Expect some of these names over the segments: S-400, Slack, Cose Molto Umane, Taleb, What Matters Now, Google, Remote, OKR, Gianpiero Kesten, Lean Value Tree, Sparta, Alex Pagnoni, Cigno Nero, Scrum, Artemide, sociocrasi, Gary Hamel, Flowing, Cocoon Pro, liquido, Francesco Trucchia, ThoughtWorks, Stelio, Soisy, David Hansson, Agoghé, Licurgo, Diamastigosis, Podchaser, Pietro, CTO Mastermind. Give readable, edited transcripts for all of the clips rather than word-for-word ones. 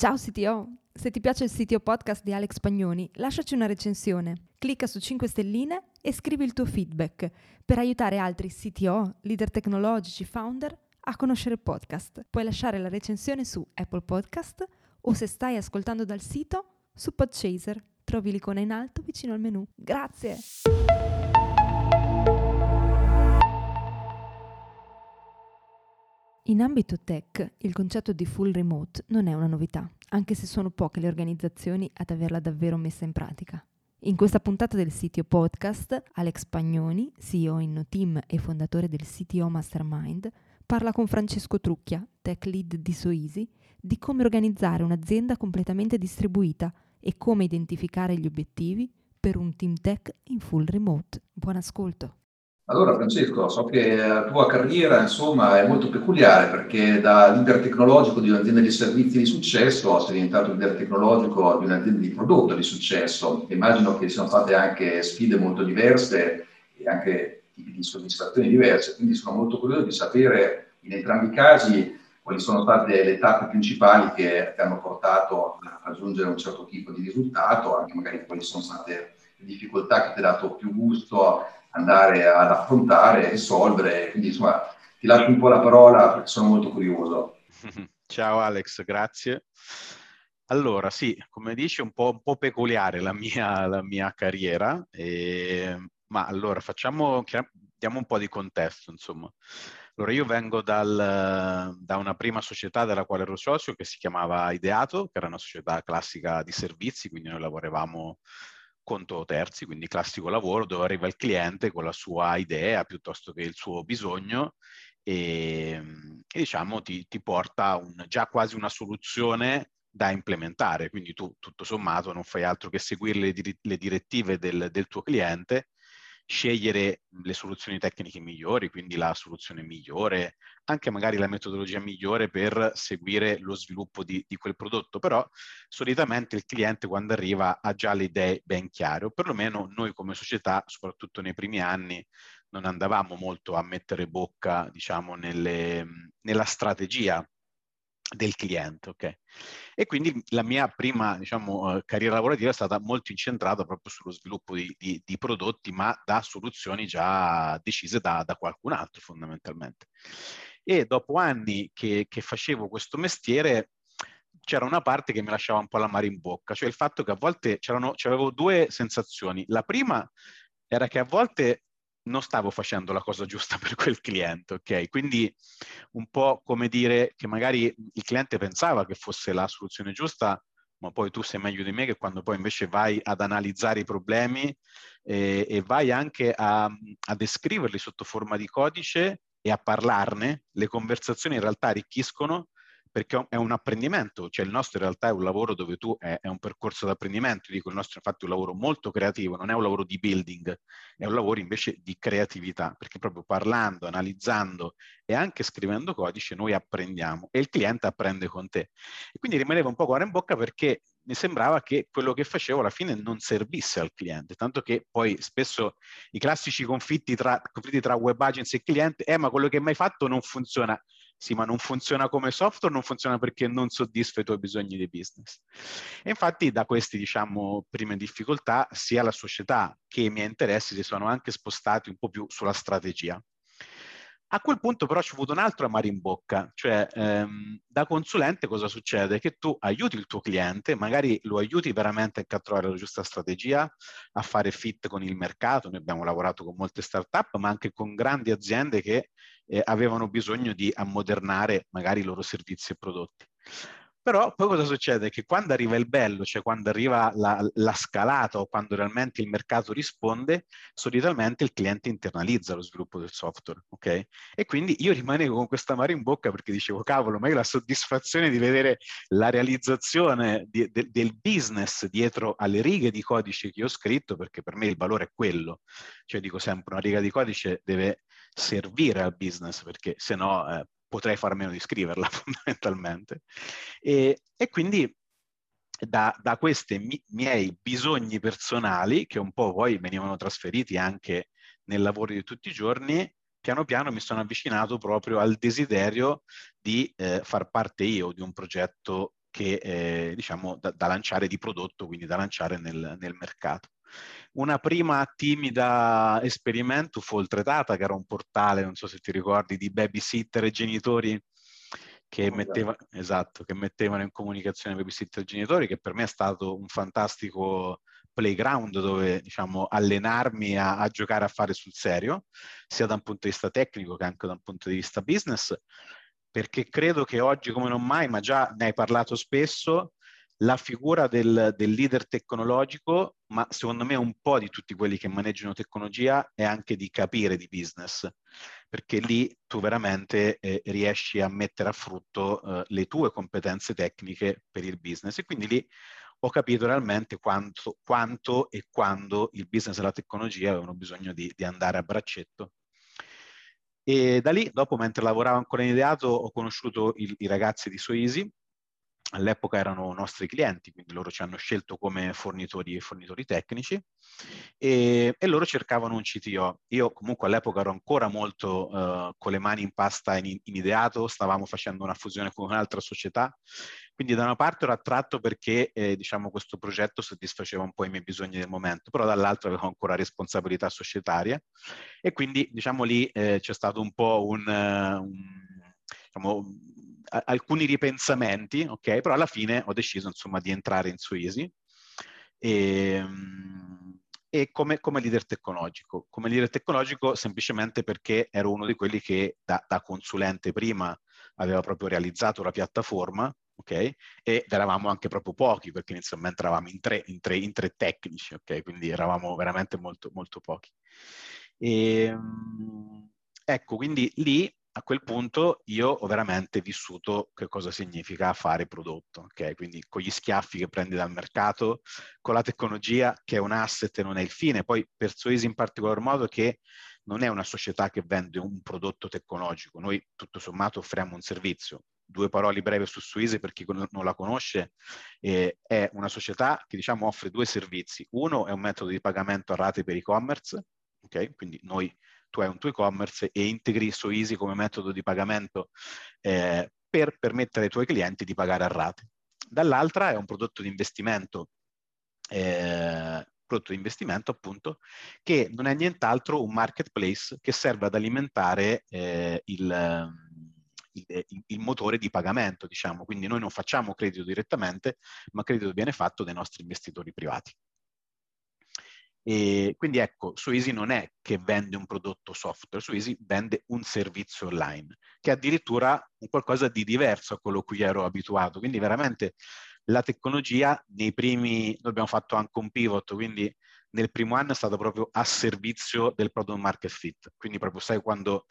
Ciao CTO! Se ti piace il CTO Podcast di Alex Pagnoni, lasciaci una recensione, clicca su 5 stelline e scrivi il tuo feedback per aiutare altri CTO, leader tecnologici, founder a conoscere il podcast. Puoi lasciare la recensione su Apple Podcast o, se stai ascoltando dal sito, su Podchaser. Trovi l'icona in alto vicino al menu. Grazie! In ambito tech, il concetto di full remote non è una novità, anche se sono poche le organizzazioni ad averla davvero messa in pratica. In questa puntata del CTO Podcast, Alex Pagnoni, CEO Innoteam e fondatore del CTO Mastermind, parla con Francesco Trucchia, tech lead di Soisy, di come organizzare un'azienda completamente distribuita e come identificare gli obiettivi per un team tech in full remote. Buon ascolto! Allora Francesco, so che la tua carriera insomma è molto peculiare, perché da leader tecnologico di un'azienda di servizi di successo sei diventato leader tecnologico di un'azienda di prodotto di successo. Immagino che siano state anche sfide molto diverse e anche tipi di soddisfazioni diverse, quindi sono molto curioso di sapere in entrambi i casi quali sono state le tappe principali che ti hanno portato a raggiungere un certo tipo di risultato, anche magari quali sono state le difficoltà che ti ha dato più gusto andare ad affrontare e solvere. Quindi insomma ti lascio un po' la parola perché sono molto curioso. Ciao Alex, grazie. Allora sì, come dici, un po' peculiare la mia carriera, ma allora diamo un po' di contesto insomma. Allora io vengo da una prima società della quale ero socio, che si chiamava Ideato, che era una società classica di servizi, quindi noi lavoravamo conto terzi, quindi classico lavoro dove arriva il cliente con la sua idea piuttosto che il suo bisogno e diciamo ti porta già quasi una soluzione da implementare, quindi tu tutto sommato non fai altro che seguire le direttive del tuo cliente, scegliere le soluzioni tecniche migliori, quindi la soluzione migliore, anche magari la metodologia migliore per seguire lo sviluppo di quel prodotto, però solitamente il cliente quando arriva ha già le idee ben chiare, o perlomeno noi come società, soprattutto nei primi anni, non andavamo molto a mettere bocca, diciamo, nella strategia del cliente, ok? E quindi la mia prima, diciamo, carriera lavorativa è stata molto incentrata proprio sullo sviluppo di prodotti, ma da soluzioni già decise da qualcun altro fondamentalmente. E dopo anni che facevo questo mestiere c'era una parte che mi lasciava un po' l'amaro in bocca, cioè il fatto che a volte c'avevo due sensazioni. La prima era che a volte non stavo facendo la cosa giusta per quel cliente, ok? Quindi un po' come dire che magari il cliente pensava che fosse la soluzione giusta, ma poi tu sei meglio di me che quando poi invece vai ad analizzare i problemi e vai anche a descriverli sotto forma di codice e a parlarne, le conversazioni in realtà arricchiscono, perché è un apprendimento, cioè il nostro in realtà è un lavoro dove tu è un percorso di apprendimento. Io dico, il nostro infatti è un lavoro molto creativo, non è un lavoro di building, è un lavoro invece di creatività, perché proprio parlando, analizzando e anche scrivendo codice noi apprendiamo e il cliente apprende con te. E quindi rimaneva un po' cuore in bocca, perché mi sembrava che quello che facevo alla fine non servisse al cliente, tanto che poi spesso i classici conflitti tra web agency e cliente, ma quello che hai mai fatto non funziona. Sì, ma non funziona come software, non funziona perché non soddisfa i tuoi bisogni di business. E infatti da queste, diciamo, prime difficoltà, sia la società che i miei interessi si sono anche spostati un po' più sulla strategia. A quel punto però c'è avuto un altro amaro in bocca, cioè da consulente cosa succede? Che tu aiuti il tuo cliente, magari lo aiuti veramente a trovare la giusta strategia, a fare fit con il mercato. Noi abbiamo lavorato con molte start-up, ma anche con grandi aziende che avevano bisogno di ammodernare magari i loro servizi e prodotti. Però poi cosa succede? Che quando arriva il bello, cioè quando arriva la scalata o quando realmente il mercato risponde, solitamente il cliente internalizza lo sviluppo del software, ok? E quindi io rimanevo con questa amaro in bocca, perché dicevo, cavolo, ma io la soddisfazione di vedere la realizzazione del business dietro alle righe di codice che ho scritto, perché per me il valore è quello. Cioè dico sempre, una riga di codice deve servire al business, perché se no potrei far meno di scriverla fondamentalmente. E quindi da questi miei bisogni personali, che un po' poi venivano trasferiti anche nel lavoro di tutti i giorni, piano piano mi sono avvicinato proprio al desiderio di far parte io di un progetto che diciamo da lanciare di prodotto, quindi da lanciare nel mercato. Una prima timida esperimento fu Oltretata, che era un portale, non so se ti ricordi, di babysitter e genitori che mettevano in comunicazione babysitter e genitori, che per me è stato un fantastico playground dove, diciamo, allenarmi a giocare a fare sul serio, sia da un punto di vista tecnico che anche da un punto di vista business, perché credo che oggi come non mai, ma già ne hai parlato spesso, la figura del leader tecnologico, ma secondo me un po' di tutti quelli che maneggiano tecnologia, è anche di capire di business, perché lì tu veramente riesci a mettere a frutto le tue competenze tecniche per il business, e quindi lì ho capito realmente quanto e quando il business e la tecnologia avevano bisogno di andare a braccetto. E da lì, dopo, mentre lavoravo ancora in Ideato, ho conosciuto i ragazzi di Soisy. All'epoca erano nostri clienti, quindi loro ci hanno scelto come fornitori tecnici, e loro cercavano un CTO. Io comunque all'epoca ero ancora molto con le mani in pasta in Ideato, stavamo facendo una fusione con un'altra società, quindi da una parte ero attratto perché diciamo questo progetto soddisfaceva un po' i miei bisogni del momento, però dall'altra avevo ancora responsabilità societarie, e quindi diciamo lì c'è stato un po' alcuni ripensamenti, ok? Però alla fine ho deciso, insomma, di entrare in Soisy e come leader tecnologico. Come leader tecnologico semplicemente perché ero uno di quelli che da consulente prima aveva proprio realizzato la piattaforma, ok? Ed eravamo anche proprio pochi, perché inizialmente eravamo in tre tecnici, ok? Quindi eravamo veramente molto, molto pochi. Ecco, quindi lì a quel punto io ho veramente vissuto che cosa significa fare prodotto, ok? Quindi con gli schiaffi che prendi dal mercato, con la tecnologia che è un asset e non è il fine. Poi per Soisy in particolar modo, che non è una società che vende un prodotto tecnologico, noi tutto sommato offriamo un servizio. Due parole brevi su Soisy per chi non la conosce: è una società che, diciamo, offre due servizi. Uno è un metodo di pagamento a rate per e-commerce, ok? Quindi tu hai un tuo e-commerce e integri Soisy come metodo di pagamento per permettere ai tuoi clienti di pagare a rate. Dall'altra è un prodotto di investimento, appunto, che non è nient'altro un marketplace che serve ad alimentare il motore di pagamento, diciamo. Quindi noi non facciamo credito direttamente, ma credito viene fatto dai nostri investitori privati. E quindi ecco, Soisy non è che vende un prodotto software, Soisy vende un servizio online, che è addirittura un qualcosa di diverso a quello a cui ero abituato. Quindi veramente la tecnologia noi abbiamo fatto anche un pivot, quindi nel primo anno è stato proprio a servizio del product market fit. Quindi proprio, sai, quando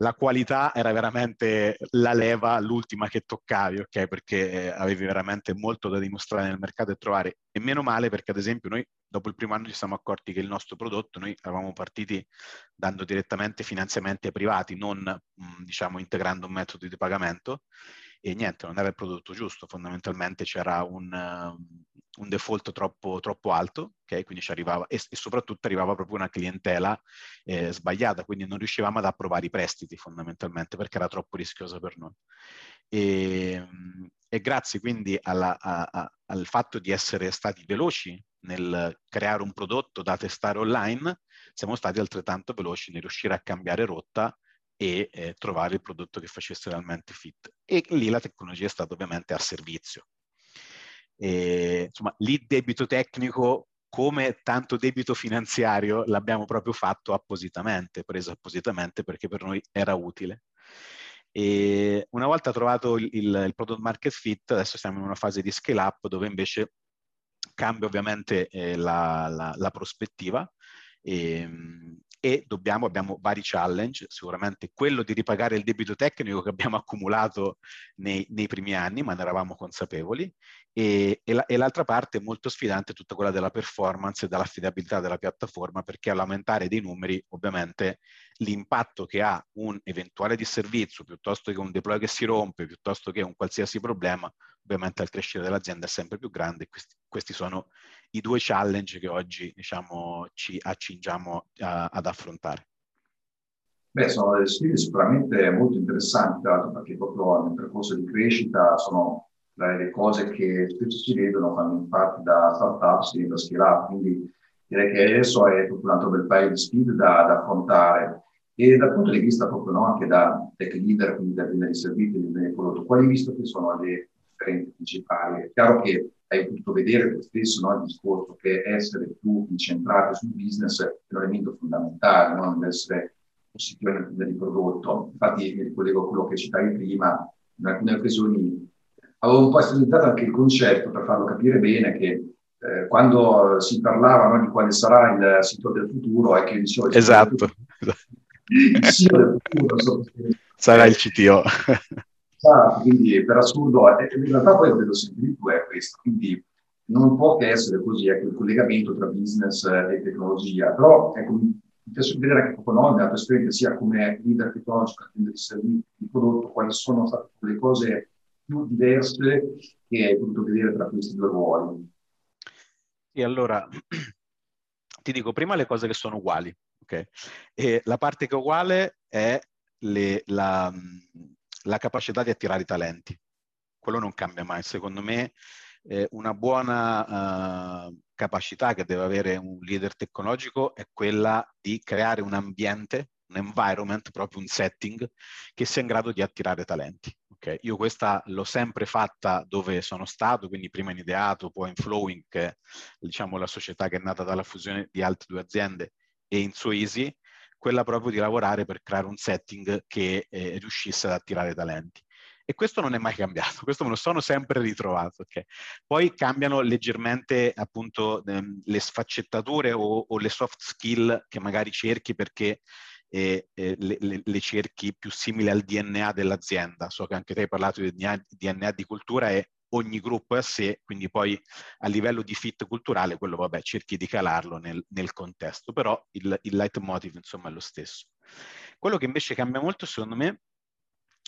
la qualità era veramente la leva, l'ultima che toccavi, ok? Perché avevi veramente molto da dimostrare nel mercato e trovare. E meno male, perché ad esempio noi dopo il primo anno ci siamo accorti che il nostro prodotto, noi eravamo partiti dando direttamente finanziamenti ai privati, non diciamo integrando un metodo di pagamento, e niente, non era il prodotto giusto. Fondamentalmente c'era un default troppo alto, ok? Quindi ci arrivava e soprattutto arrivava proprio una clientela sbagliata, quindi non riuscivamo ad approvare i prestiti fondamentalmente, perché era troppo rischiosa per noi. E grazie quindi al fatto di essere stati veloci nel creare un prodotto da testare online, siamo stati altrettanto veloci nel riuscire a cambiare rotta e trovare il prodotto che facesse realmente fit. E lì la tecnologia è stata ovviamente a servizio. E, insomma, lì debito tecnico, come tanto debito finanziario, l'abbiamo proprio fatto appositamente, preso appositamente, perché per noi era utile. E una volta trovato il product market fit, adesso siamo in una fase di scale up, dove invece cambia ovviamente la prospettiva, e abbiamo vari challenge. Sicuramente quello di ripagare il debito tecnico che abbiamo accumulato nei primi anni, ma ne eravamo consapevoli, e l'altra parte molto sfidante è tutta quella della performance e dell'affidabilità della piattaforma, perché all'aumentare dei numeri ovviamente l'impatto che ha un eventuale disservizio, piuttosto che un deploy che si rompe, piuttosto che un qualsiasi problema, ovviamente al crescere dell'azienda è sempre più grande. Questi sono i due challenge che oggi, diciamo, ci accingiamo ad affrontare. Beh, sono delle sfide sicuramente molto interessanti, perché proprio nel percorso di crescita sono tra le cose che spesso si vedono quando infatti da startup si vedono schierati. Quindi direi che adesso è tutto un altro bel paio di sfide da affrontare. E dal punto di vista proprio anche da tech leader, quindi da vendita di servizi, da vendita di prodotto, quali visto che sono le differenze principali? È chiaro che hai potuto vedere tu stesso, no, il discorso che essere più incentrato sul business è un elemento fondamentale, non essere positivo nel vendita di prodotto. Infatti mi ricollego a quello che citavi prima, in alcune occasioni avevo un po' estremizzato anche il concetto per farlo capire bene che quando si parlava, no, di quale sarà il sito del futuro, è che dicevo, esatto, il sito del futuro sarà il CTO. Ah, quindi per assurdo, in realtà poi lo vedo sempre di più è questo, quindi non può che essere così, ecco, il collegamento tra business e tecnologia, però ecco, mi piace vedere anche proprio, no, nella tua esperienza sia come leader tecnologico, azienda di servizi, di prodotto, quali sono state le cose più diverse che hai potuto vedere tra questi due ruoli. E allora, ti dico prima le cose che sono uguali, ok? E la parte che è uguale è la capacità di attirare i talenti. Quello non cambia mai. Secondo me una buona capacità che deve avere un leader tecnologico è quella di creare un ambiente, un environment, proprio un setting, che sia in grado di attirare talenti. Okay? Io questa l'ho sempre fatta dove sono stato, quindi prima in Ideato, poi in Flowing, che è, diciamo, la società che è nata dalla fusione di altre due aziende, e in Soisy, quella proprio di lavorare per creare un setting che riuscisse ad attirare talenti. E questo non è mai cambiato, questo me lo sono sempre ritrovato. Okay? Poi cambiano leggermente appunto le sfaccettature o le soft skill che magari cerchi, perché le cerchi più simili al DNA dell'azienda. So che anche te hai parlato di DNA di cultura, e ogni gruppo è a sé, quindi poi a livello di fit culturale, quello vabbè, cerchi di calarlo nel contesto, però il leitmotiv insomma è lo stesso. Quello che invece cambia molto, secondo me,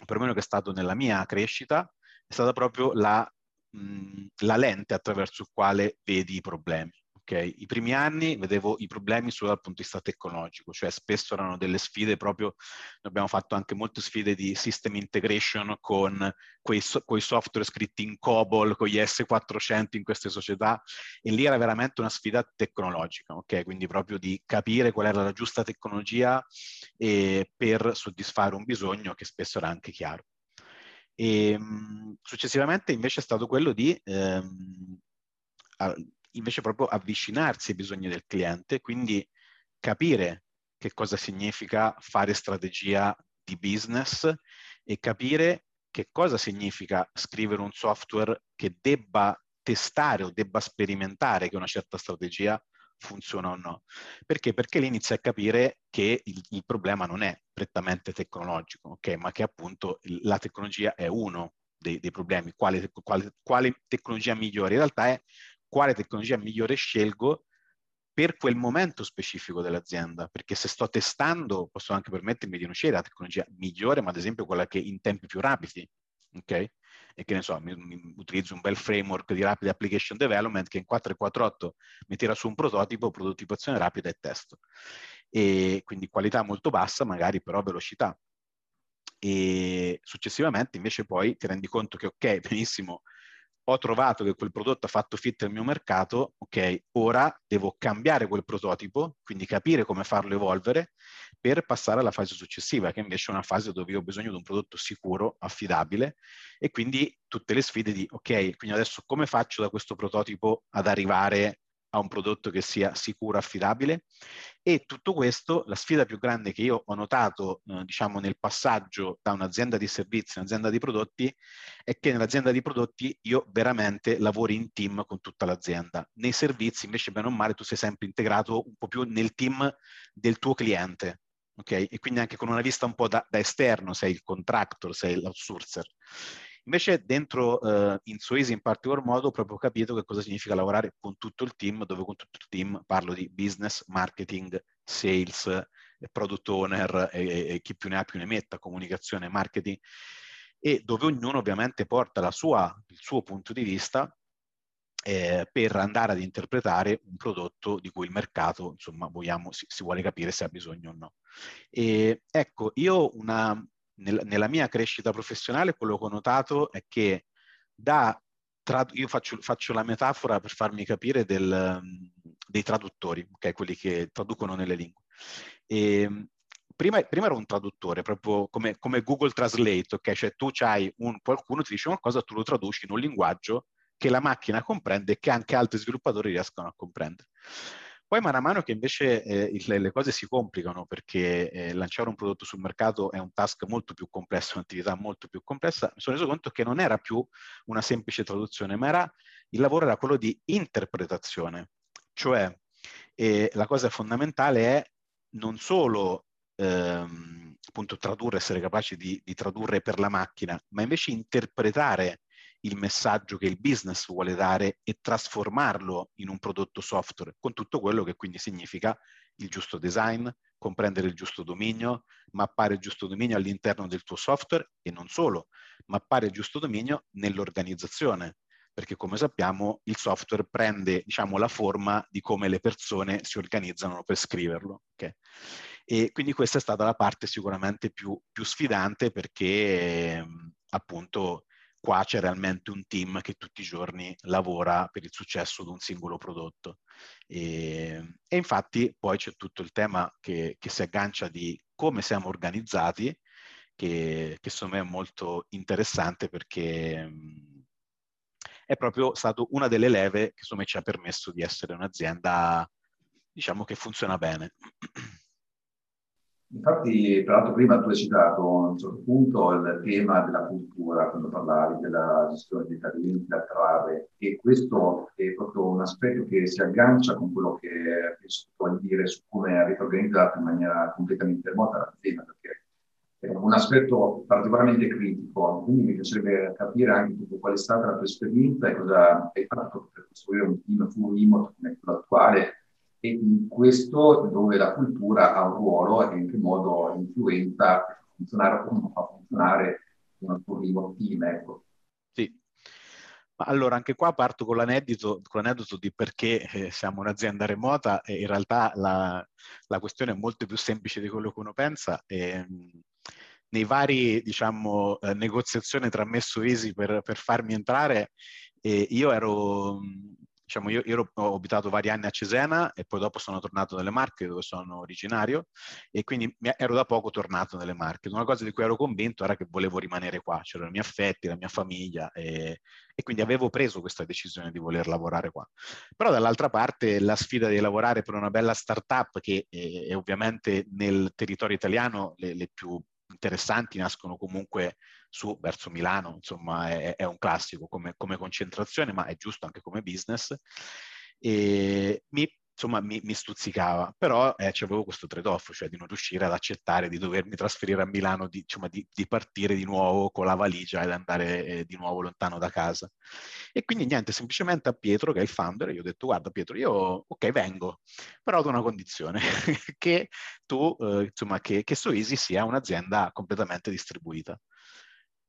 perlomeno che è stato nella mia crescita, è stata proprio la lente attraverso il quale vedi i problemi. Okay? I primi anni vedevo i problemi solo dal punto di vista tecnologico, cioè spesso erano delle sfide proprio, abbiamo fatto anche molte sfide di system integration con quei software scritti in COBOL, con gli S-400 in queste società, e lì era veramente una sfida tecnologica, ok? Quindi proprio di capire qual era la giusta tecnologia per soddisfare un bisogno che spesso era anche chiaro. E successivamente invece è stato quello di invece proprio avvicinarsi ai bisogni del cliente, quindi capire che cosa significa fare strategia di business e capire che cosa significa scrivere un software che debba testare o debba sperimentare che una certa strategia funziona o no. Perché? Perché lì inizi a capire che il problema non è prettamente tecnologico, ok? Ma che appunto la tecnologia è uno dei problemi. Quale tecnologia migliore? In realtà è quale tecnologia migliore scelgo per quel momento specifico dell'azienda, perché se sto testando posso anche permettermi di non scegliere la tecnologia migliore, ma ad esempio quella che in tempi più rapidi, ok? E che ne so, utilizzo un bel framework di rapid application development che in 448 mi tira su un prototipo, prototipazione rapida e test. E quindi qualità molto bassa, magari però velocità. E successivamente invece poi ti rendi conto che ok, benissimo, ho trovato che quel prodotto ha fatto fit al mio mercato, ok, ora devo cambiare quel prototipo, quindi capire come farlo evolvere per passare alla fase successiva, che invece è una fase dove io ho bisogno di un prodotto sicuro, affidabile, e quindi tutte le sfide di, ok, quindi adesso come faccio da questo prototipo ad arrivare a un prodotto che sia sicuro, affidabile? E tutto questo, la sfida più grande che io ho notato, diciamo, nel passaggio da un'azienda di servizi a un'azienda di prodotti, è che nell'azienda di prodotti io veramente lavoro in team con tutta l'azienda. Nei servizi invece, bene o male, tu sei sempre integrato un po' più nel team del tuo cliente, ok? E quindi anche con una vista un po' da esterno, sei il contractor, sei l'outsourcer. Invece dentro in Soisy in particolar modo ho proprio capito che cosa significa lavorare con tutto il team, dove con tutto il team parlo di business, marketing, sales, product owner e chi più ne ha più ne metta, comunicazione, marketing, e dove ognuno ovviamente porta il suo punto di vista per andare ad interpretare un prodotto di cui il mercato, insomma, si vuole capire se ha bisogno o no. E ecco, nella mia crescita professionale quello che ho notato è che Io faccio la metafora per farmi capire dei traduttori, okay? Quelli che traducono nelle lingue. E prima ero un traduttore, proprio come Google Translate, okay? Cioè tu c'hai qualcuno ti dice una cosa, tu lo traduci in un linguaggio che la macchina comprende e che anche altri sviluppatori riescoano a comprendere. Poi man mano che invece le cose si complicano, perché lanciare un prodotto sul mercato è un task molto più complesso, un'attività molto più complessa, mi sono reso conto che non era più una semplice traduzione, ma il lavoro era quello di interpretazione. Cioè la cosa fondamentale è non solo appunto tradurre, essere capaci di tradurre per la macchina, ma invece interpretare il messaggio che il business vuole dare e trasformarlo in un prodotto software, con tutto quello che quindi significa il giusto design, comprendere il giusto dominio, mappare il giusto dominio all'interno del tuo software e non solo, mappare il giusto dominio nell'organizzazione, perché come sappiamo il software prende, diciamo, la forma di come le persone si organizzano per scriverlo, okay? E quindi questa è stata la parte sicuramente più sfidante, perché appunto qua c'è realmente un team che tutti i giorni lavora per il successo di un singolo prodotto. E infatti poi c'è tutto il tema che si aggancia di come siamo organizzati, che secondo me è molto interessante, perché è proprio stato una delle leve che secondo me ci ha permesso di essere un'azienda, diciamo, che funziona bene. Infatti, tra l'altro, prima tu hai citato a un certo punto il tema della cultura, quando parlavi della gestione dei talenti da trarre, e questo è proprio un aspetto che si aggancia con quello che penso tu vuoi dire su come avete organizzato in maniera completamente remota l'azienda, perché è un aspetto particolarmente critico. Quindi mi piacerebbe capire anche qual è stata la tua esperienza e cosa hai fatto per costruire un team full remote come quello attuale, e in questo dove la cultura ha un ruolo e in che modo influenza funzionare o non fa funzionare un tuo team, ecco. Sì, ma allora anche qua parto con l'aneddoto di perché siamo un'azienda remota, e in realtà la questione è molto più semplice di quello che uno pensa. Nei vari, diciamo, negoziazioni tra me e Soisy per farmi entrare, io ero... Diciamo, io ho abitato vari anni a Cesena e poi dopo sono tornato nelle Marche, dove sono originario, e quindi ero da poco tornato nelle Marche. Una cosa di cui ero convinto era che volevo rimanere qua, c'erano i miei affetti, la mia famiglia, e quindi avevo preso questa decisione di voler lavorare qua. Però dall'altra parte la sfida di lavorare per una bella startup, che è ovviamente nel territorio italiano le più interessanti nascono comunque verso Milano, insomma è un classico come concentrazione, ma è giusto anche come business, e mi stuzzicava, però c'avevo questo trade-off, cioè di non riuscire ad accettare di dovermi trasferire a Milano, di partire di nuovo con la valigia ed andare di nuovo lontano da casa. E quindi niente, semplicemente a Pietro, che è il founder, gli ho detto: guarda Pietro, io ok, vengo, però ad una condizione, che tu, che Soisy sia un'azienda completamente distribuita.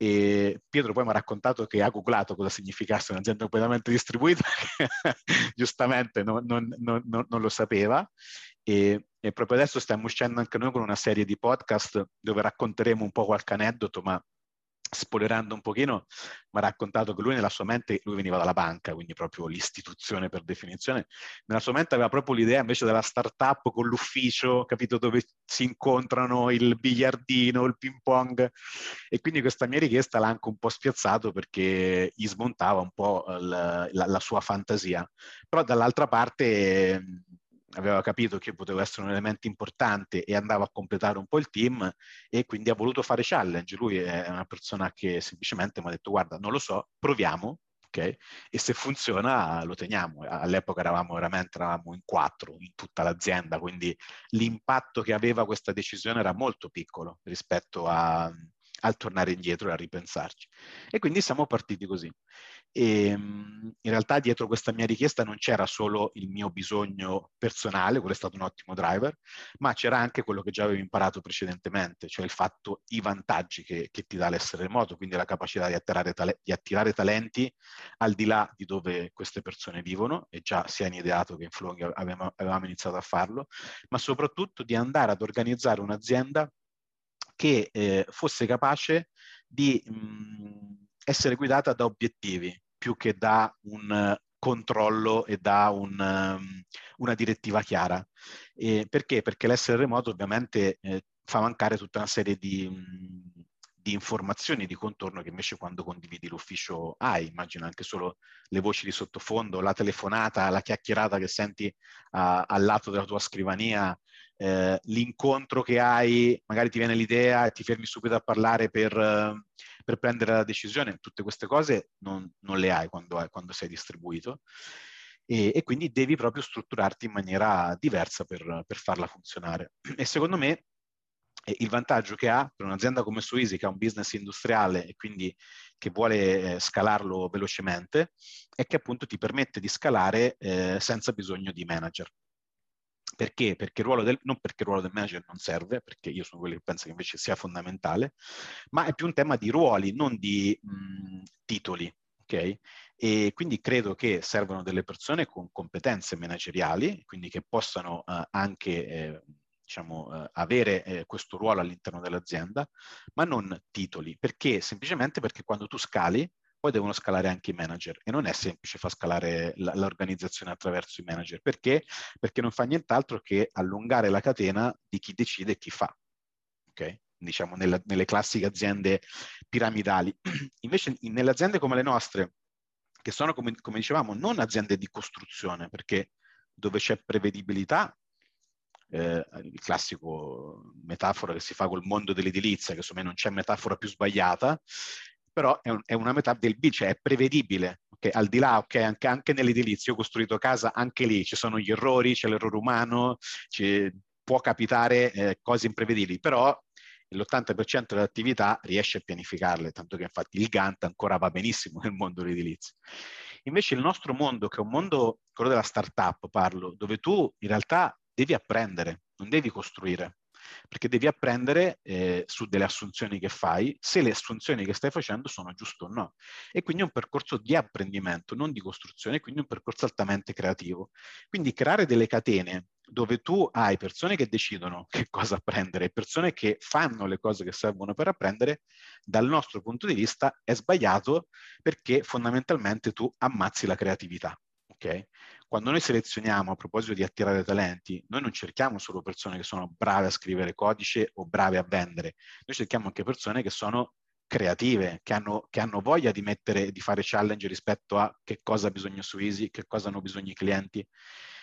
E Pietro poi mi ha raccontato che ha googlato cosa significasse un'azienda completamente distribuita, giustamente non lo sapeva, e proprio adesso stiamo uscendo anche noi con una serie di podcast dove racconteremo un po' qualche aneddoto, ma spoilerando un pochino, mi ha raccontato che lui nella sua mente, lui veniva dalla banca, quindi proprio l'istituzione per definizione, nella sua mente aveva proprio l'idea invece della startup con l'ufficio, capito, dove si incontrano il biliardino, il ping pong, e quindi questa mia richiesta l'ha anche un po' spiazzato, perché gli smontava un po' la sua fantasia. Però dall'altra parte aveva capito che poteva essere un elemento importante e andava a completare un po' il team, e quindi ha voluto fare challenge. Lui è una persona che semplicemente mi ha detto: guarda, non lo so, proviamo, ok? E se funziona lo teniamo. All'epoca eravamo in 4 in tutta l'azienda, quindi l'impatto che aveva questa decisione era molto piccolo rispetto al tornare indietro e a ripensarci. E quindi siamo partiti così. E in realtà dietro questa mia richiesta non c'era solo il mio bisogno personale, quello è stato un ottimo driver, ma c'era anche quello che già avevo imparato precedentemente, cioè i vantaggi che ti dà l'essere remoto, quindi la capacità di attirare talenti al di là di dove queste persone vivono, e già sia in Ideato che in Flowing avevamo iniziato a farlo, ma soprattutto di andare ad organizzare un'azienda che fosse capace di essere guidata da obiettivi più che da un controllo e da una direttiva chiara. Perché? Perché l'essere remoto ovviamente fa mancare tutta una serie di informazioni di contorno che invece quando condividi l'ufficio hai. Immagino anche solo le voci di sottofondo, la telefonata, la chiacchierata che senti al lato della tua scrivania, l'incontro che hai, magari ti viene l'idea e ti fermi subito a parlare per prendere la decisione. Tutte queste cose non le hai quando sei distribuito e quindi devi proprio strutturarti in maniera diversa per farla funzionare. E secondo me il vantaggio che ha per un'azienda come Soisy, che ha un business industriale e quindi che vuole scalarlo velocemente, è che appunto ti permette di scalare senza bisogno di manager. Perché? Perché non perché il ruolo del manager non serve, perché io sono quello che penso che invece sia fondamentale, ma è più un tema di ruoli, non di titoli, ok? E quindi credo che servano delle persone con competenze manageriali, quindi che possano anche avere questo ruolo all'interno dell'azienda, ma non titoli. Perché? Semplicemente perché quando tu scali, poi devono scalare anche i manager e non è semplice far scalare l'organizzazione attraverso i manager. Perché? Perché non fa nient'altro che allungare la catena di chi decide e chi fa, ok? Diciamo nelle classiche aziende piramidali. Invece nelle aziende come le nostre, che sono come dicevamo non aziende di costruzione, perché dove c'è prevedibilità, il classico metafora che si fa col mondo dell'edilizia, che secondo me non c'è metafora più sbagliata, però è una metà del B, cioè è prevedibile, okay? Al di là, okay, anche nell'edilizia, ho costruito casa, anche lì ci sono gli errori, c'è l'errore umano, può capitare cose imprevedibili, però l'80% delle attività riesce a pianificarle, tanto che infatti il Gantt ancora va benissimo nel mondo dell'edilizia. Invece il nostro mondo, che è un mondo, quello della startup parlo, dove tu in realtà devi apprendere, non devi costruire, perché devi apprendere su delle assunzioni che fai, se le assunzioni che stai facendo sono giuste o no. E quindi è un percorso di apprendimento, non di costruzione, quindi un percorso altamente creativo. Quindi creare delle catene dove tu hai persone che decidono che cosa apprendere, persone che fanno le cose che servono per apprendere, dal nostro punto di vista è sbagliato, perché fondamentalmente tu ammazzi la creatività. Okay? Quando noi selezioniamo, a proposito di attirare talenti, noi non cerchiamo solo persone che sono brave a scrivere codice o brave a vendere, noi cerchiamo anche persone che sono creative, che hanno voglia di fare challenge rispetto a che cosa ha bisogno Soisy, che cosa hanno bisogno i clienti.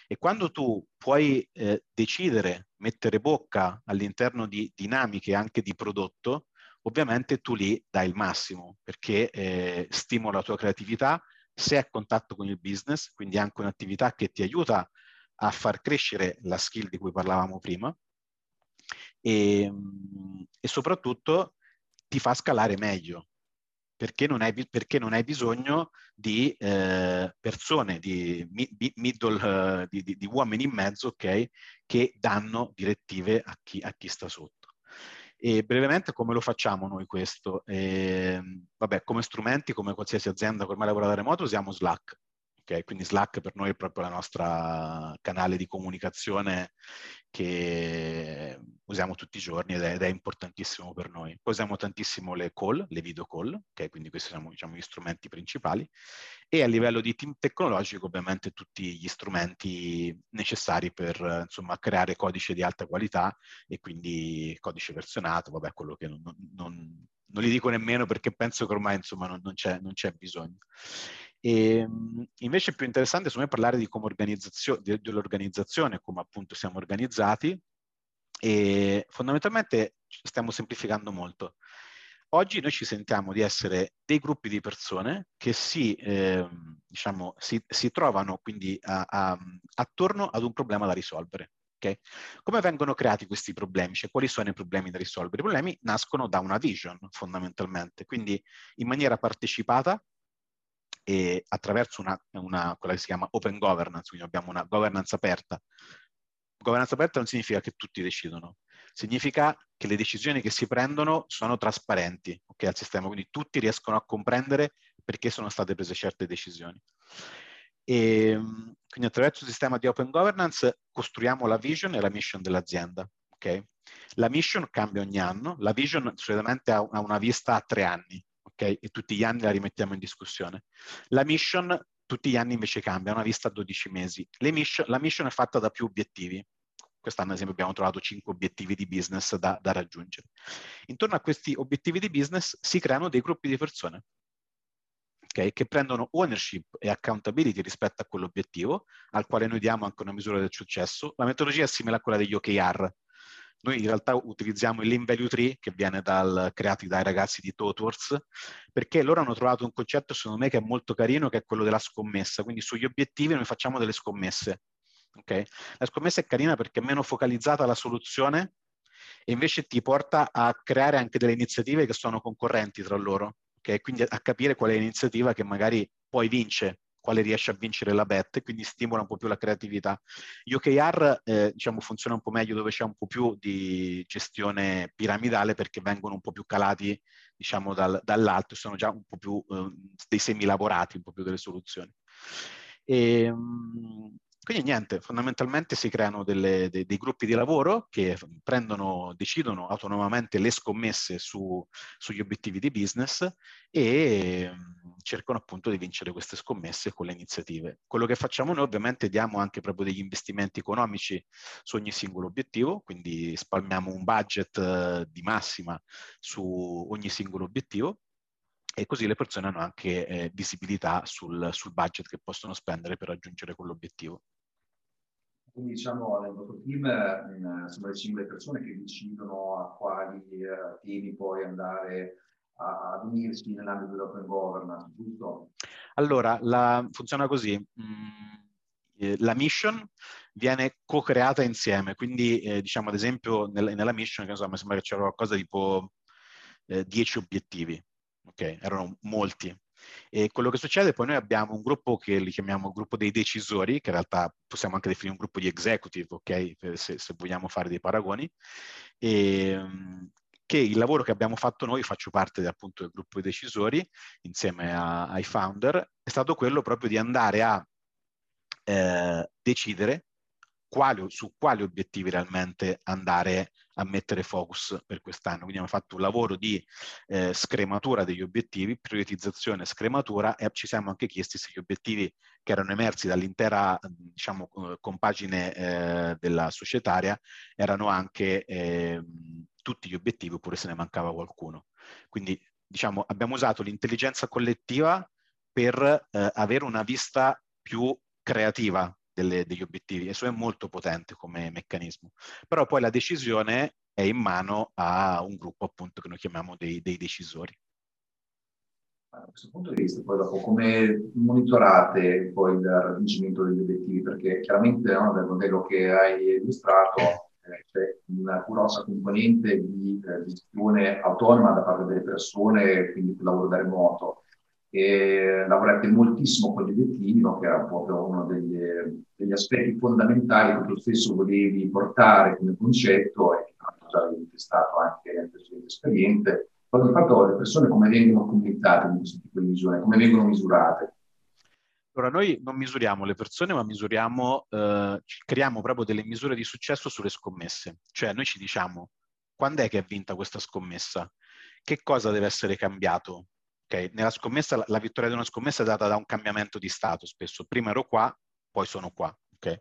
E quando tu puoi decidere, mettere bocca all'interno di dinamiche anche di prodotto, ovviamente tu lì dai il massimo, perché stimola la tua creatività, sei a contatto con il business, quindi anche un'attività che ti aiuta a far crescere la skill di cui parlavamo prima e soprattutto ti fa scalare meglio, perché non hai bisogno di persone, di uomini in mezzo, okay, che danno direttive a chi sta sotto. E brevemente come lo facciamo noi questo? Vabbè, come strumenti, come qualsiasi azienda che ormai lavora da remoto, usiamo Slack, okay? Quindi Slack per noi è proprio la nostra canale di comunicazione che usiamo tutti i giorni ed è importantissimo per noi. Poi usiamo tantissimo le call, le video call, okay? Quindi questi sono, diciamo, gli strumenti principali, e a livello di team tecnologico ovviamente tutti gli strumenti necessari per, insomma, creare codice di alta qualità e quindi codice versionato, vabbè, quello che non li dico nemmeno perché penso che ormai, insomma, non c'è bisogno. E invece è più interessante secondo me parlare di come dell'organizzazione, come appunto siamo organizzati, e fondamentalmente stiamo semplificando molto. Oggi noi ci sentiamo di essere dei gruppi di persone che si trovano quindi attorno ad un problema da risolvere. Okay? Come vengono creati questi problemi? Cioè, quali sono i problemi da risolvere? I problemi nascono da una vision, fondamentalmente, quindi in maniera partecipata e attraverso quella che si chiama open governance, quindi abbiamo una governance aperta. Governanza aperta non significa che tutti decidono, significa che le decisioni che si prendono sono trasparenti, okay, al sistema, quindi tutti riescono a comprendere perché sono state prese certe decisioni. E quindi attraverso il sistema di open governance costruiamo la vision e la mission dell'azienda. Okay? La mission cambia ogni anno, la vision solitamente ha una vista a 3 anni. ok? E tutti gli anni la rimettiamo in discussione. La mission tutti gli anni invece cambia, è una vista a 12 mesi. La mission è fatta da più obiettivi. Quest'anno, ad esempio, abbiamo trovato 5 obiettivi di business da raggiungere. Intorno a questi obiettivi di business si creano dei gruppi di persone, okay, che prendono ownership e accountability rispetto a quell'obiettivo, al quale noi diamo anche una misura del successo. La metodologia è simile a quella degli OKR. Noi in realtà utilizziamo il Lean Value Tree, che viene creato dai ragazzi di ThoughtWorks, perché loro hanno trovato un concetto, secondo me, che è molto carino, che è quello della scommessa. Quindi sugli obiettivi noi facciamo delle scommesse. Okay? La scommessa è carina perché è meno focalizzata alla soluzione e invece ti porta a creare anche delle iniziative che sono concorrenti tra loro, okay? Quindi a capire qual è l'iniziativa che magari poi vince, quale riesce a vincere la bet, quindi stimola un po' più la creatività. Gli OKR diciamo funziona un po' meglio dove c'è un po' più di gestione piramidale, perché vengono un po' più calati, diciamo, dall'alto, sono già un po' più dei semi lavorati, un po' più delle soluzioni. E quindi niente, fondamentalmente si creano dei gruppi di lavoro che decidono autonomamente le scommesse sugli obiettivi di business e cercano appunto di vincere queste scommesse con le iniziative. Quello che facciamo noi, ovviamente, diamo anche proprio degli investimenti economici su ogni singolo obiettivo, quindi spalmiamo un budget di massima su ogni singolo obiettivo, e così le persone hanno anche visibilità sul budget che possono spendere per raggiungere quell'obiettivo. Quindi, diciamo, nel vostro team sono le 5 persone che decidono a quali temi poi andare ad unirsi nell'ambito dell'open governance, giusto? Allora, funziona così. La mission viene co-creata insieme, quindi diciamo, ad esempio, nella mission, che insomma, mi sembra che c'era qualcosa tipo 10 obiettivi. Ok, erano molti. E quello che succede poi, noi abbiamo un gruppo che li chiamiamo gruppo dei decisori, che in realtà possiamo anche definire un gruppo di executive, ok, se vogliamo fare dei paragoni, e che il lavoro che abbiamo fatto noi, faccio parte appunto del gruppo dei decisori insieme ai founder, è stato quello proprio di andare a decidere su quali obiettivi realmente andare a mettere focus per quest'anno. Quindi abbiamo fatto un lavoro di scrematura degli obiettivi, prioritizzazione, scrematura, e ci siamo anche chiesti se gli obiettivi che erano emersi dall'intera, diciamo, compagine della societaria erano anche tutti gli obiettivi oppure se ne mancava qualcuno. Quindi, diciamo, abbiamo usato l'intelligenza collettiva per avere una vista più creativa degli obiettivi. Eso è molto potente come meccanismo, però poi la decisione è in mano a un gruppo, appunto, che noi chiamiamo dei decisori. Da questo punto di vista, poi dopo come monitorate poi il raggiungimento degli obiettivi? Perché chiaramente, no, nel modello che hai illustrato c'è una grossa componente di gestione autonoma da parte delle persone, quindi il lavoro da remoto. E lavorate moltissimo con gli obiettivi, no? Che era proprio uno degli aspetti fondamentali che tu stesso volevi portare come concetto e che già avevi testato anche nel precedente esperiente. Poi di fatto le persone come vengono comunicate in questo tipo di misure, come vengono misurate? Allora, noi non misuriamo le persone, ma creiamo proprio delle misure di successo sulle scommesse. Cioè noi ci diciamo: quando è che è vinta questa scommessa? Che cosa deve essere cambiato? Okay. Nella scommessa, la vittoria di una scommessa è data da un cambiamento di stato, spesso. Prima ero qua, poi sono qua. Okay?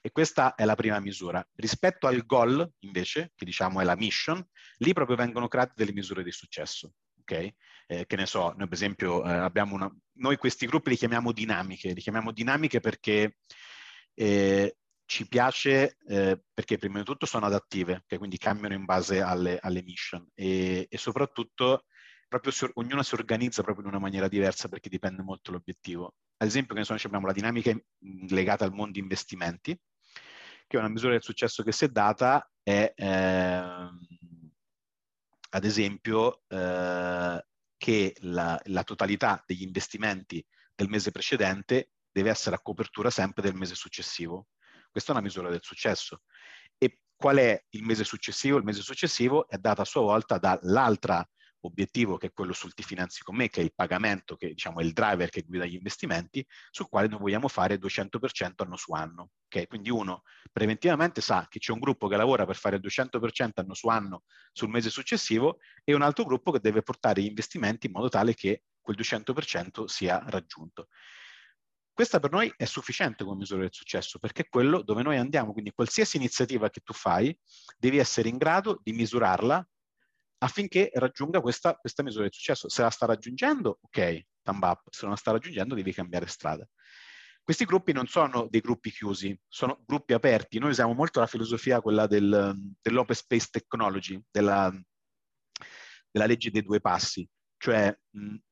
E questa è la prima misura. Rispetto al goal, invece, che diciamo è la mission, lì proprio vengono create delle misure di successo. Okay? Che ne so, noi per esempio abbiamo noi questi gruppi li chiamiamo dinamiche perché ci piace, perché prima di tutto sono adattive, okay? Quindi cambiano in base alle mission e soprattutto proprio ognuno si organizza proprio in una maniera diversa, perché dipende molto dall'obiettivo. Ad esempio, che ne so, abbiamo la dinamica legata al mondo investimenti, che è una misura del successo che si è data, è ad esempio che la totalità degli investimenti del mese precedente deve essere a copertura sempre del mese successivo. Questa è una misura del successo. E qual è il mese successivo? Il mese successivo è data a sua volta dall'altra obiettivo che è quello sul ti finanzi con me, che è il pagamento, che diciamo è il driver che guida gli investimenti, sul quale noi vogliamo fare 200% anno su anno. Okay? Quindi uno preventivamente sa che c'è un gruppo che lavora per fare il 200% anno su anno sul mese successivo e un altro gruppo che deve portare gli investimenti in modo tale che quel 200% sia raggiunto. Questa per noi è sufficiente come misura del successo, perché è quello dove noi andiamo, quindi qualsiasi iniziativa che tu fai devi essere in grado di misurarla affinché raggiunga questa misura del successo. Se la sta raggiungendo, ok, thumb up, se non la sta raggiungendo devi cambiare strada. Questi gruppi non sono dei gruppi chiusi, sono gruppi aperti. Noi usiamo molto la filosofia, quella dell'open space technology, della legge dei due passi, cioè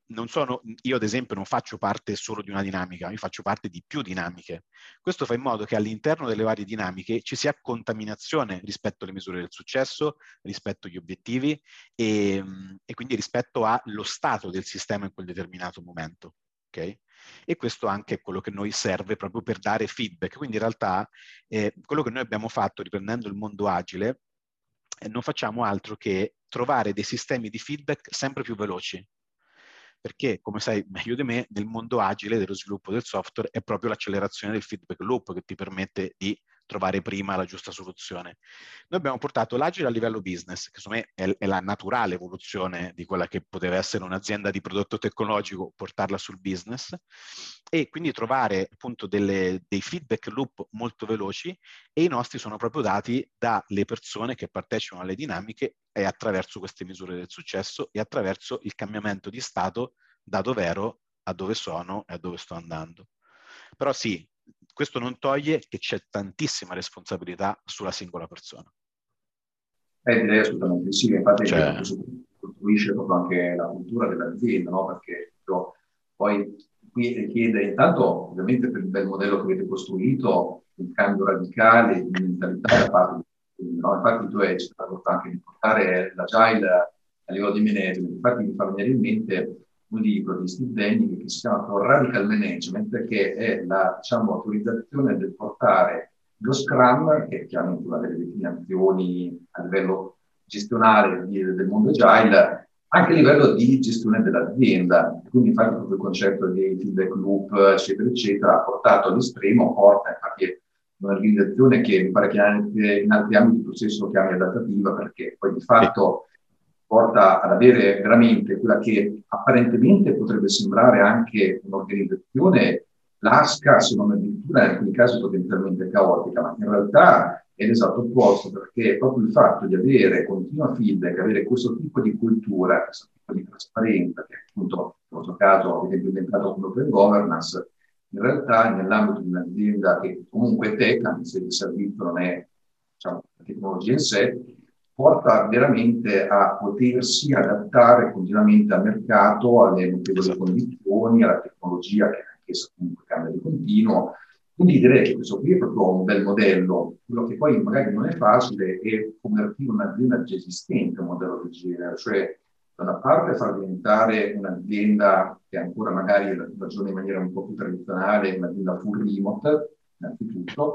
non sono, io ad esempio non faccio parte solo di una dinamica, io faccio parte di più dinamiche. Questo fa in modo che all'interno delle varie dinamiche ci sia contaminazione rispetto alle misure del successo, rispetto agli obiettivi e quindi rispetto allo stato del sistema in quel determinato momento. Okay? E questo anche è quello che noi serve proprio per dare feedback. Quindi in realtà quello che noi abbiamo fatto riprendendo il mondo agile non facciamo altro che trovare dei sistemi di feedback sempre più veloci, perché come sai meglio di me nel mondo agile dello sviluppo del software è proprio l'accelerazione del feedback loop che ti permette di trovare prima la giusta soluzione. Noi abbiamo portato l'agile a livello business, che secondo me è la naturale evoluzione di quella che poteva essere un'azienda di prodotto tecnologico, portarla sul business e quindi trovare appunto dei feedback loop molto veloci, e i nostri sono proprio dati dalle persone che partecipano alle dinamiche e attraverso queste misure del successo e attraverso il cambiamento di stato da dov'ero a dove sono e a dove sto andando. Però sì, questo non toglie che c'è tantissima responsabilità sulla singola persona. Direi assolutamente sì, infatti cioè... costruisce proprio anche la cultura dell'azienda, no? Perché poi qui chiede intanto, ovviamente per il bel modello che avete costruito, un cambio radicale di mentalità da parte di no? Infatti tu hai cercato anche di portare l'agile a livello di management. Infatti mi fa venire in mente un libro di Steve Denning che si chiama Radical Management, che è la, diciamo, autorizzazione del portare lo Scrum, che è chiaramente una delle definizioni a livello gestionale del mondo agile, anche a livello di gestione dell'azienda. Quindi infatti proprio il concetto di feedback loop, eccetera, eccetera, portato all'estremo, porta infatti un'organizzazione che mi pare che anche in altri ambiti del processo chiami adattativa, perché poi di fatto... porta ad avere veramente quella che apparentemente potrebbe sembrare anche un'organizzazione lasca, se non addirittura in alcuni casi potenzialmente caotica, ma in realtà è l'esatto opposto, perché proprio il fatto di avere continua feedback, avere questo tipo di cultura, questo tipo di trasparenza, che appunto in questo caso avete implementato come open governance, in realtà nell'ambito di un'azienda che comunque tech, anche se il servizio non è, diciamo, tecnologia in sé, porta veramente a potersi adattare continuamente al mercato, alle mutevoli condizioni, alla tecnologia che anch'essa comunque cambia di continuo. Quindi direi che questo qui è proprio un bel modello. Quello che poi magari non è facile è convertire un'azienda già esistente a un modello del genere, cioè da una parte far diventare un'azienda che ancora magari ragiona in maniera un po' più tradizionale, un'azienda full remote, innanzitutto.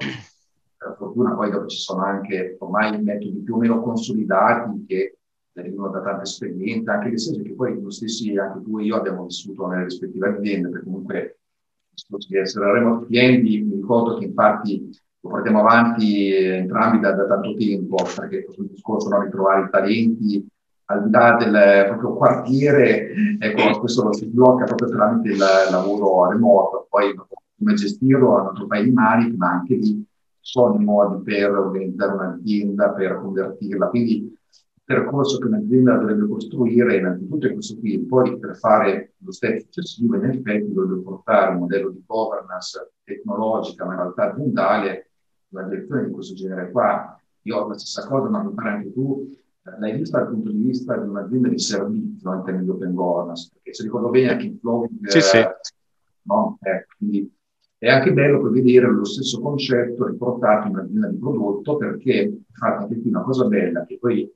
Per fortuna poi dopo ci sono anche ormai metodi più o meno consolidati che derivano da tanta esperienza, anche nel senso che poi noi stessi, anche tu e io, abbiamo vissuto nelle rispettive aziende, perché comunque di essere remote clienti, mi ricordo che infatti lo portiamo avanti entrambi da tanto tempo, perché questo discorso non ritrovare i talenti al di là del proprio quartiere, ecco, questo lo si blocca proprio tramite il lavoro remoto, poi come gestirlo a un altro paio di mani, ma anche lì sono i modi per organizzare un'azienda, per convertirla. Quindi il percorso che un'azienda dovrebbe costruire innanzitutto è questo qui, poi per fare lo step successivo in effetti dovrebbe portare un modello di governance tecnologica, ma in realtà aziendale, una direzione di questo genere qua. Io ho la stessa cosa, ma mi pare anche tu l'hai vista dal punto di vista di un'azienda di servizio in termini di open governance, perché se ricordo bene anche il Flowing, sì. No? Quindi è anche bello vedere lo stesso concetto riportato in un'azienda di prodotto, perché infatti anche qui una cosa bella, che poi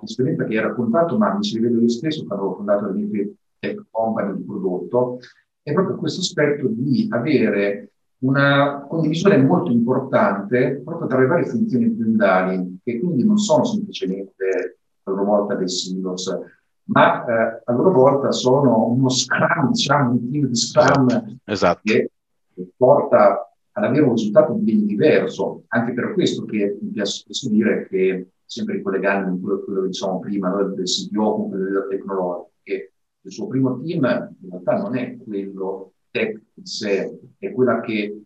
l'esperienza che hai raccontato, ma mi ci rivedo io stesso quando ho fondato la mia tech company di prodotto, è proprio questo aspetto di avere una condivisione molto importante proprio tra le varie funzioni aziendali, che quindi non sono semplicemente a loro volta dei silos, ma a loro volta sono uno scrum, diciamo, un team di scrum, esatto. Che porta ad avere un risultato ben diverso, anche per questo che mi piace spesso dire che, sempre ricollegandomi quello che dicevamo prima, no, del CTO con quello della tecnologia, che il suo primo team in realtà non è quello tech in sé, è quella che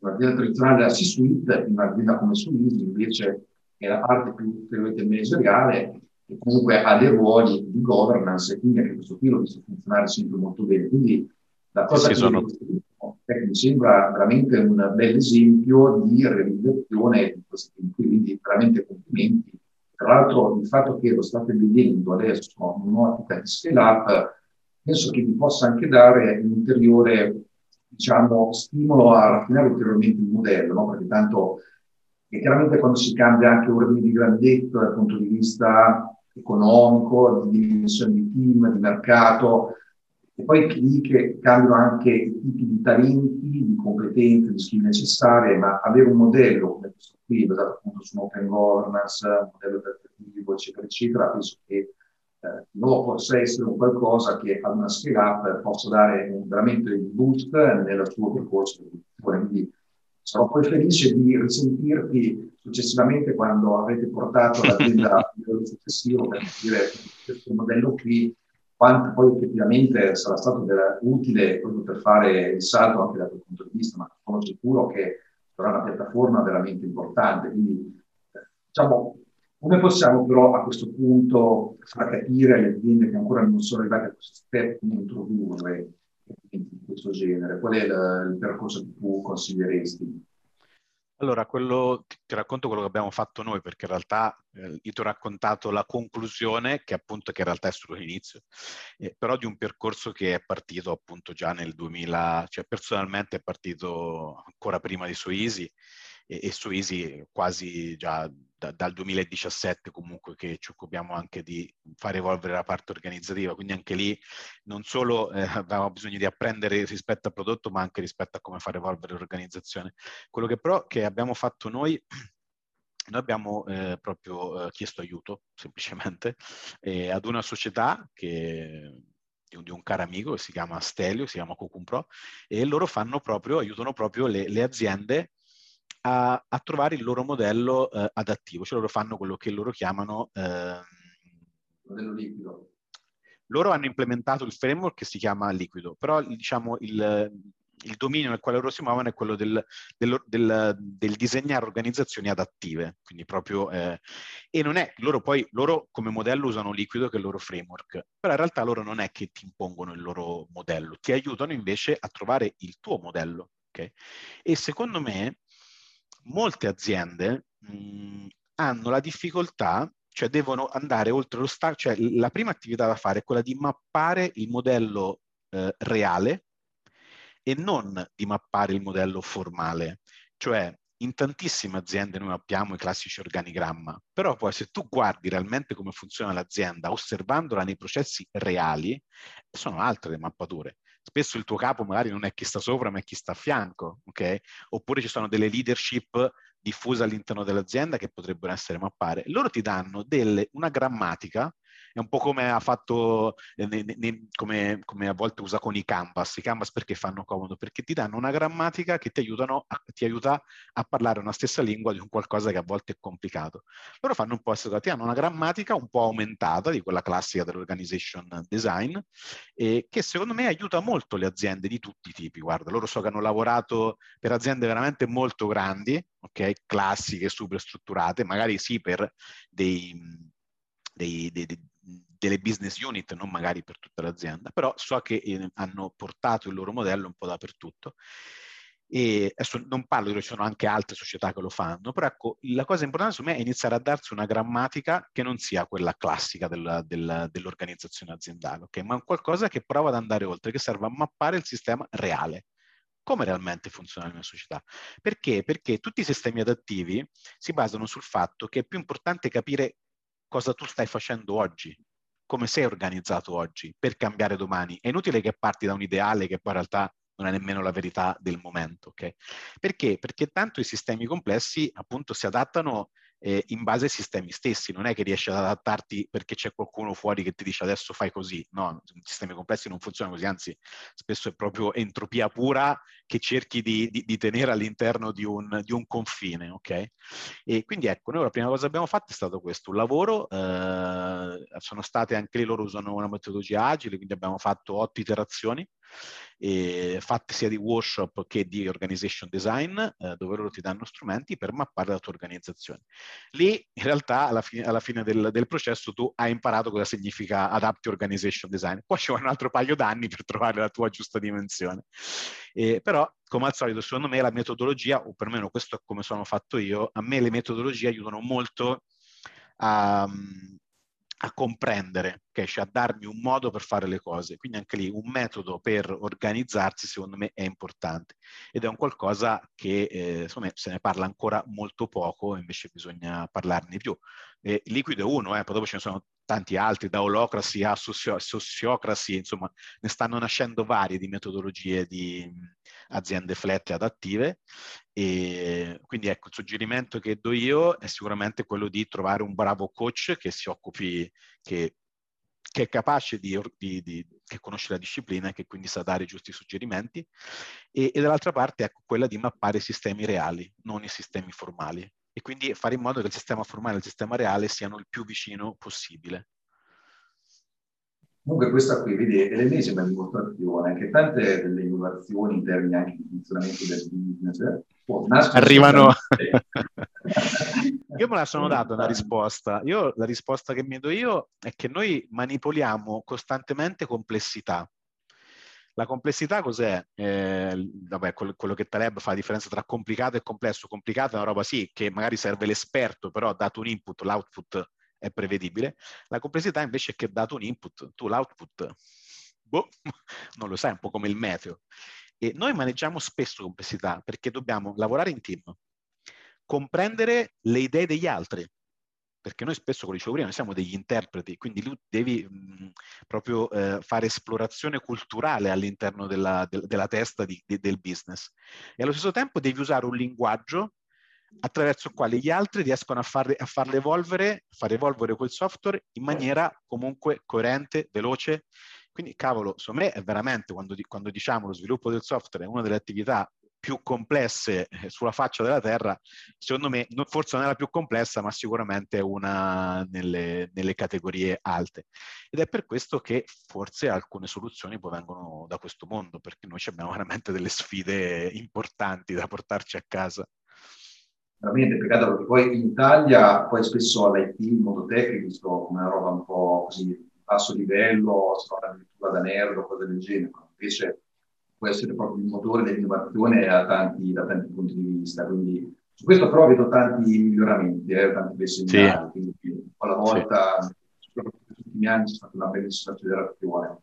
un'azienda tradizionale della C-Suite, in un'azienda come Soisy, invece è la parte più manageriale e comunque ha dei ruoli di governance, e quindi anche questo qui l'ho visto funzionare sempre molto bene. Quindi la cosa che mi sembra veramente un bel esempio di realizzazione di questo team, quindi veramente complimenti. Tra l'altro il fatto che lo state vedendo adesso in un'ottica di scale-up, penso che vi possa anche dare un ulteriore, diciamo, stimolo a raffinare ulteriormente il modello, no? Perché tanto e chiaramente quando si cambia anche ordini di grandezza dal punto di vista economico, di dimensione di team, di mercato, e poi lì che cambiano anche i tipi di talenti, di competenze, di skill necessarie, ma avere un modello come questo qui, basato appunto su open governance, un modello alternativo, eccetera, eccetera, penso che no, possa essere un qualcosa che ad una scale-up possa dare veramente il boost nel suo percorso. Quindi sarò poi felice di risentirti successivamente quando avrete portato l'azienda al livello successivo per capire questo modello qui, quanto poi effettivamente sarà stato utile proprio per fare il salto anche dal tuo punto di vista, ma sono sicuro che sarà una piattaforma veramente importante. Quindi, diciamo, come possiamo però a questo punto far capire alle aziende che ancora non sono arrivate a questo step, come introdurre di questo genere? Qual è il percorso che tu consiglieresti? Allora, ti racconto quello che abbiamo fatto noi, perché in realtà io ti ho raccontato la conclusione, che appunto che in realtà è solo l'inizio, però di un percorso che è partito appunto già nel 2000, cioè personalmente è partito ancora prima di Soisy, e Soisy quasi già dal 2017 comunque, che ci occupiamo anche di far evolvere la parte organizzativa, quindi anche lì non solo avevamo bisogno di apprendere rispetto al prodotto, ma anche rispetto a come far evolvere l'organizzazione. Quello che però che abbiamo fatto noi abbiamo proprio chiesto aiuto semplicemente ad una società che di un caro amico che si chiama Stelio, si chiama Cocoon Pro, e loro aiutano proprio le aziende a trovare il loro modello adattivo, cioè loro fanno quello che loro chiamano modello liquido. Loro hanno implementato il framework che si chiama liquido, però diciamo il dominio nel quale loro si muovono è quello del disegnare organizzazioni adattive, quindi proprio e non è loro come modello usano liquido, che è il loro framework, però in realtà loro non è che ti impongono il loro modello, ti aiutano invece a trovare il tuo modello, ok? E secondo me molte aziende hanno la difficoltà, cioè devono andare oltre cioè la prima attività da fare è quella di mappare il modello reale e non di mappare il modello formale. Cioè in tantissime aziende noi abbiamo i classici organigramma, però poi se tu guardi realmente come funziona l'azienda, osservandola nei processi reali, sono altre le mappature. Spesso il tuo capo magari non è chi sta sopra, ma è chi sta a fianco, ok? Oppure ci sono delle leadership diffuse all'interno dell'azienda che potrebbero essere mappate. Loro ti danno una grammatica, è un po' come ha fatto, come a volte usa con i canvas. I canvas perché fanno comodo? Perché ti danno una grammatica che ti aiuta a parlare una stessa lingua di un qualcosa che a volte è complicato. Loro fanno un po' ti hanno una grammatica un po' aumentata di quella classica dell'organization design, che secondo me aiuta molto le aziende di tutti i tipi. Guarda, loro so che hanno lavorato per aziende veramente molto grandi, ok, classiche, super strutturate, magari sì per delle business unit, non magari per tutta l'azienda, però so che hanno portato il loro modello un po' dappertutto. E adesso non parlo, ci sono anche altre società che lo fanno, però ecco, la cosa importante secondo me è iniziare a darsi una grammatica che non sia quella classica dell'organizzazione aziendale, ok? Ma qualcosa che prova ad andare oltre, che serva a mappare il sistema reale. Come realmente funziona la mia società? Perché? Perché tutti i sistemi adattivi si basano sul fatto che è più importante capire cosa tu stai facendo oggi, come sei organizzato oggi per cambiare domani. È inutile che parti da un ideale che poi in realtà non è nemmeno la verità del momento, ok? Perché? Perché tanto i sistemi complessi appunto si adattano in base ai sistemi stessi. Non è che riesci ad adattarti perché c'è qualcuno fuori che ti dice adesso fai così. No, sistemi complessi non funzionano così, anzi spesso è proprio entropia pura che cerchi di tenere all'interno di un confine, ok? E quindi ecco, noi la prima cosa che abbiamo fatto è stato questo, un lavoro, sono state anche lì, loro usano una metodologia agile, quindi abbiamo fatto 8 iterazioni, fatte sia di workshop che di organization design, dove loro ti danno strumenti per mappare la tua organizzazione. Lì in realtà alla fine del processo tu hai imparato cosa significa adaptive organization design, poi ci vuole un altro paio d'anni per trovare la tua giusta dimensione, però come al solito secondo me la metodologia, o perlomeno questo è come sono fatto io, a me le metodologie aiutano molto a comprendere, okay? Cioè a darmi un modo per fare le cose, quindi anche lì un metodo per organizzarsi secondo me è importante ed è un qualcosa che secondo me se ne parla ancora molto poco, invece bisogna parlarne di più. Liquido è uno, poi dopo ce ne sono tanti altri, da olocrasi a sociocrasi, insomma ne stanno nascendo varie di metodologie di aziende flat e adattive, e quindi ecco il suggerimento che do io è sicuramente quello di trovare un bravo coach che si occupi, che è capace che conosce la disciplina e che quindi sa dare i giusti suggerimenti, e dall'altra parte ecco quella di mappare i sistemi reali, non i sistemi formali. E quindi fare in modo che il sistema formale e il sistema reale siano il più vicino possibile. Comunque questa qui, vedi, è l'ennesima dimostrazione che tante delle innovazioni in termini anche di funzionamento del business arrivano. Io me la sono data una risposta. La risposta che mi do io è che noi manipoliamo costantemente complessità. La complessità cos'è? Vabbè, quello che Taleb fa la differenza tra complicato e complesso. Complicato è una roba sì, che magari serve l'esperto, però dato un input, l'output è prevedibile. La complessità invece è che dato un input, tu l'output, non lo sai, è un po' come il meteo. E noi maneggiamo spesso complessità perché dobbiamo lavorare in team, comprendere le idee degli altri, perché noi spesso, come dicevo prima, noi siamo degli interpreti, quindi tu devi proprio fare esplorazione culturale all'interno della testa del business. E allo stesso tempo devi usare un linguaggio attraverso il quale gli altri riescono a far evolvere quel software in maniera comunque coerente, veloce. Quindi, cavolo, secondo me è veramente, quando diciamo lo sviluppo del software è una delle attività più complesse sulla faccia della terra, secondo me forse non è la più complessa, ma sicuramente è una nelle categorie alte, ed è per questo che forse alcune soluzioni poi vengono da questo mondo, perché noi abbiamo veramente delle sfide importanti da portarci a casa. Veramente peccato, perché poi in Italia poi spesso l'IT, il mondo tecnico, come una roba un po' così a basso livello, se non addirittura da nerd o cose del genere, invece può essere proprio il motore dell'innovazione da tanti punti di vista, quindi su questo però vedo tanti miglioramenti, tanti bei segnali, sì. Quindi alla volta, soprattutto negli ultimi anni, c'è stata una bellissima accelerazione.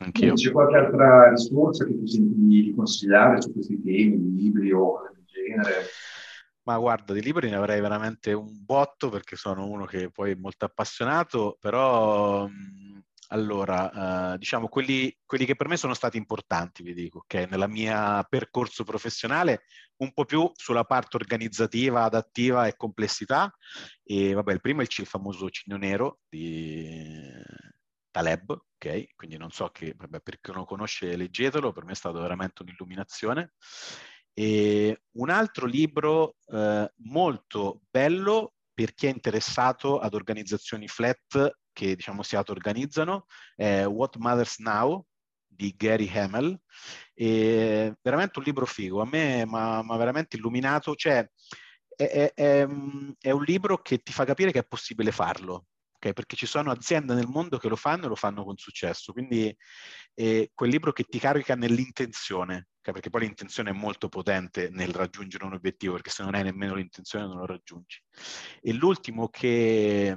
Anch'io. C'è qualche altra risorsa che tu senti di consigliare su questi temi, di libri o cose del genere? Ma guarda, di libri ne avrei veramente un botto, perché sono uno che poi è molto appassionato, però... Allora, diciamo, quelli che per me sono stati importanti, vi dico, che nella mia percorso professionale, un po' più sulla parte organizzativa, adattiva e complessità, e vabbè, il primo è il famoso Cigno Nero di Taleb, ok? Quindi non so che, vabbè, per chi non lo conosce leggetelo, per me è stato veramente un'illuminazione. E un altro libro molto bello per chi è interessato ad organizzazioni flat, che diciamo si auto-organizzano, è What Matters Now di Gary Hamel. È veramente un libro figo, a me mi ha veramente illuminato, cioè è un libro che ti fa capire che è possibile farlo, okay? Perché ci sono aziende nel mondo che lo fanno e lo fanno con successo, quindi è quel libro che ti carica nell'intenzione, okay? Perché poi l'intenzione è molto potente nel raggiungere un obiettivo, perché se non hai nemmeno l'intenzione non lo raggiungi. E l'ultimo che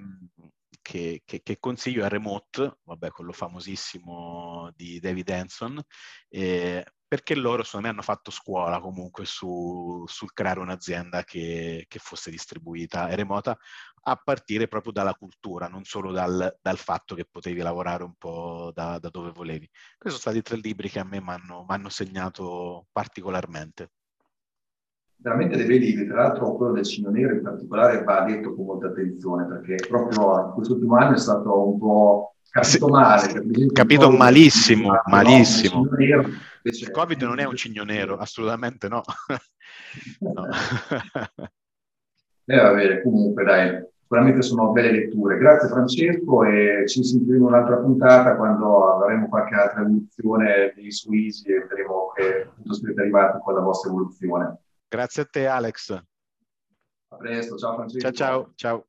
consiglio è Remote, vabbè, quello famosissimo di David Hansson, perché loro secondo me hanno fatto scuola comunque sul creare un'azienda che fosse distribuita e remota, a partire proprio dalla cultura, non solo dal fatto che potevi lavorare un po' da dove volevi. Questi sono stati 3 libri che a me mi hanno segnato particolarmente. veramente le vedi, tra l'altro quello del Cigno Nero in particolare va detto con molta attenzione, perché proprio quest'ultimo anno è stato un po' capito male. Capito malissimo, malissimo. No, Cigno Nero, invece, il Covid non è un Cigno Nero, assolutamente no. No. Va bene, comunque dai. Sicuramente sono belle letture. Grazie Francesco e ci sentiremo un'altra puntata quando avremo qualche altra evoluzione di Soisy e vedremo che punto siete arrivati con la vostra evoluzione. Grazie a te Alex. A presto, ciao Francesco. Ciao ciao. Ciao.